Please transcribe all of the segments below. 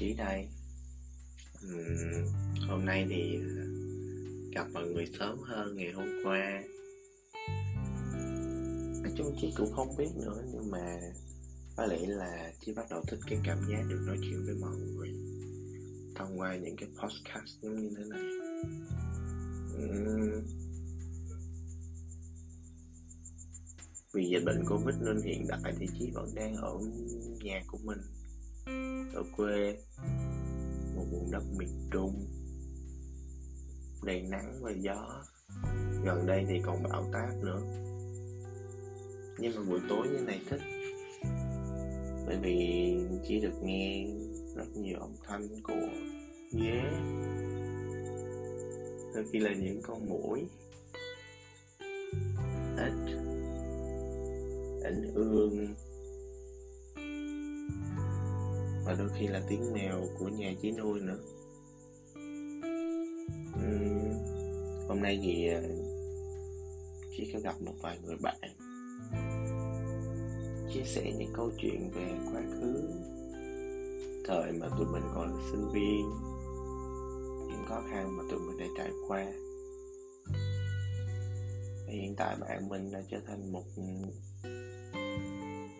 Trí đây. Hôm nay thì gặp mọi người sớm hơn ngày hôm qua. Nói chung Trí cũng không biết nữa, nhưng mà có lẽ là Trí bắt đầu thích cái cảm giác được nói chuyện với mọi người thông qua những cái podcast giống như thế này. Vì dịch bệnh Covid nên hiện tại thì Trí vẫn đang ở nhà của mình, ở quê, một vùng đất miền Trung đầy nắng và gió. Gần đây thì còn bão táp nữa. Nhưng mà buổi tối như này thích, bởi vì Trí được nghe rất nhiều âm thanh của dế, đôi khi là những con muỗi, ếch, ảnh ương, và đôi khi là tiếng mèo của nhà Chí nuôi nữa. Hôm nay thì Chí có gặp một vài người bạn chia sẻ những câu chuyện về quá khứ, thời mà tụi mình còn là sinh viên, những khó khăn mà tụi mình đã trải qua. Và hiện tại bạn mình đã trở thành một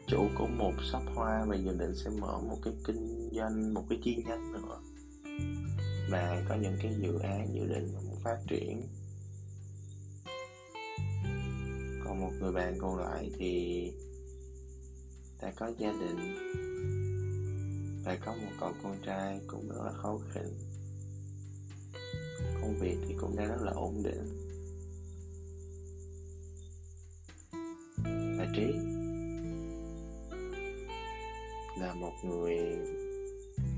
chủ của một shop hoa và dự định sẽ mở một cái kinh doanh, một cái chi nhánh nữa, và có những cái dự án dự định muốn phát triển. Còn một người bạn còn lại thì đã có gia đình và có một cậu con trai cũng rất là kháu khỉnh, công việc thì cũng đã rất là ổn định. Và Trí là một người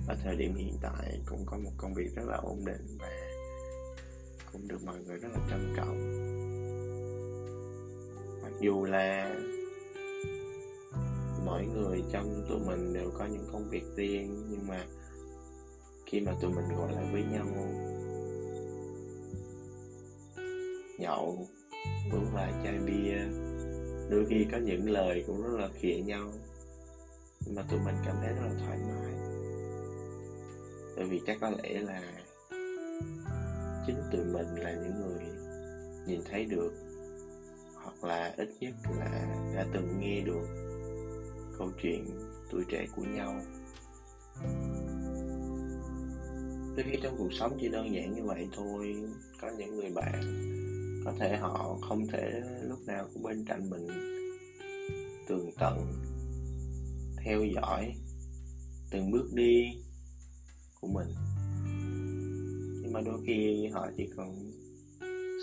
ở thời điểm hiện tại cũng có một công việc rất là ổn định và cũng được mọi người rất là trân trọng, mặc dù là mỗi người trong tụi mình đều có những công việc riêng. Nhưng mà khi mà tụi mình gọi lại với nhau, nhậu, uống vài chai bia, đôi khi có những lời cũng rất là khịa nhau, nhưng mà tụi mình cảm thấy rất là thoải mái. Bởi vì chắc có lẽ là chính tụi mình là những người nhìn thấy được, hoặc là ít nhất là đã từng nghe được câu chuyện tuổi trẻ của nhau. Đôi khi trong cuộc sống chỉ đơn giản như vậy thôi. Có những người bạn có thể họ không thể lúc nào cũng bên cạnh mình tường tận, theo dõi từng bước đi của mình, nhưng mà đôi khi họ chỉ cần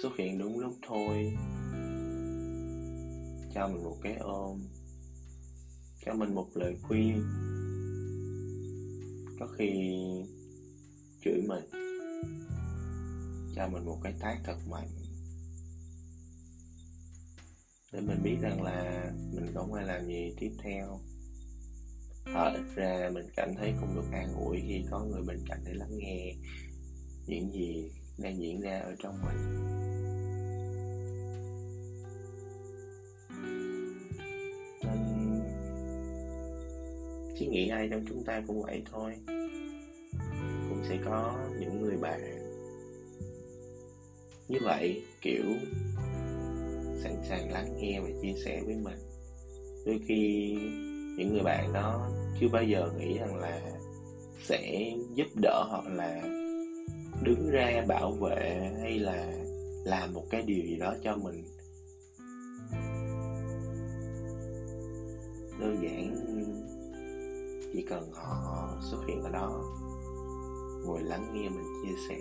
xuất hiện đúng lúc thôi, cho mình một cái ôm, cho mình một lời khuyên, có khi chửi mình, cho mình một cái tát thật mạnh, để mình biết rằng là mình không phải làm gì tiếp theo. Thật ra mình cảm thấy không được an ủi khi có người bên cạnh để lắng nghe những gì đang diễn ra ở trong mình. Nên chỉ nghĩ ai trong chúng ta cũng vậy thôi, cũng sẽ có những người bạn như vậy, kiểu sẵn sàng lắng nghe và chia sẻ với mình. Đôi khi những người bạn đó chưa bao giờ nghĩ rằng là sẽ giúp đỡ họ, là đứng ra bảo vệ hay là làm một cái điều gì đó cho mình. Đơn giản chỉ cần họ xuất hiện ở đó, ngồi lắng nghe mình chia sẻ,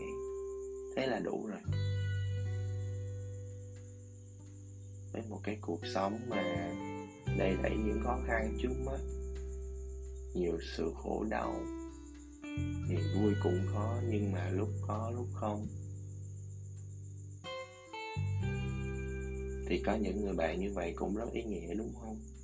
thế là đủ rồi. Với một cái cuộc sống mà đầy đẩy những khó khăn trước mắt, nhiều sự khổ đau, niềm vui cũng có nhưng mà lúc có lúc không, thì có những người bạn như vậy cũng rất ý nghĩa, đúng không?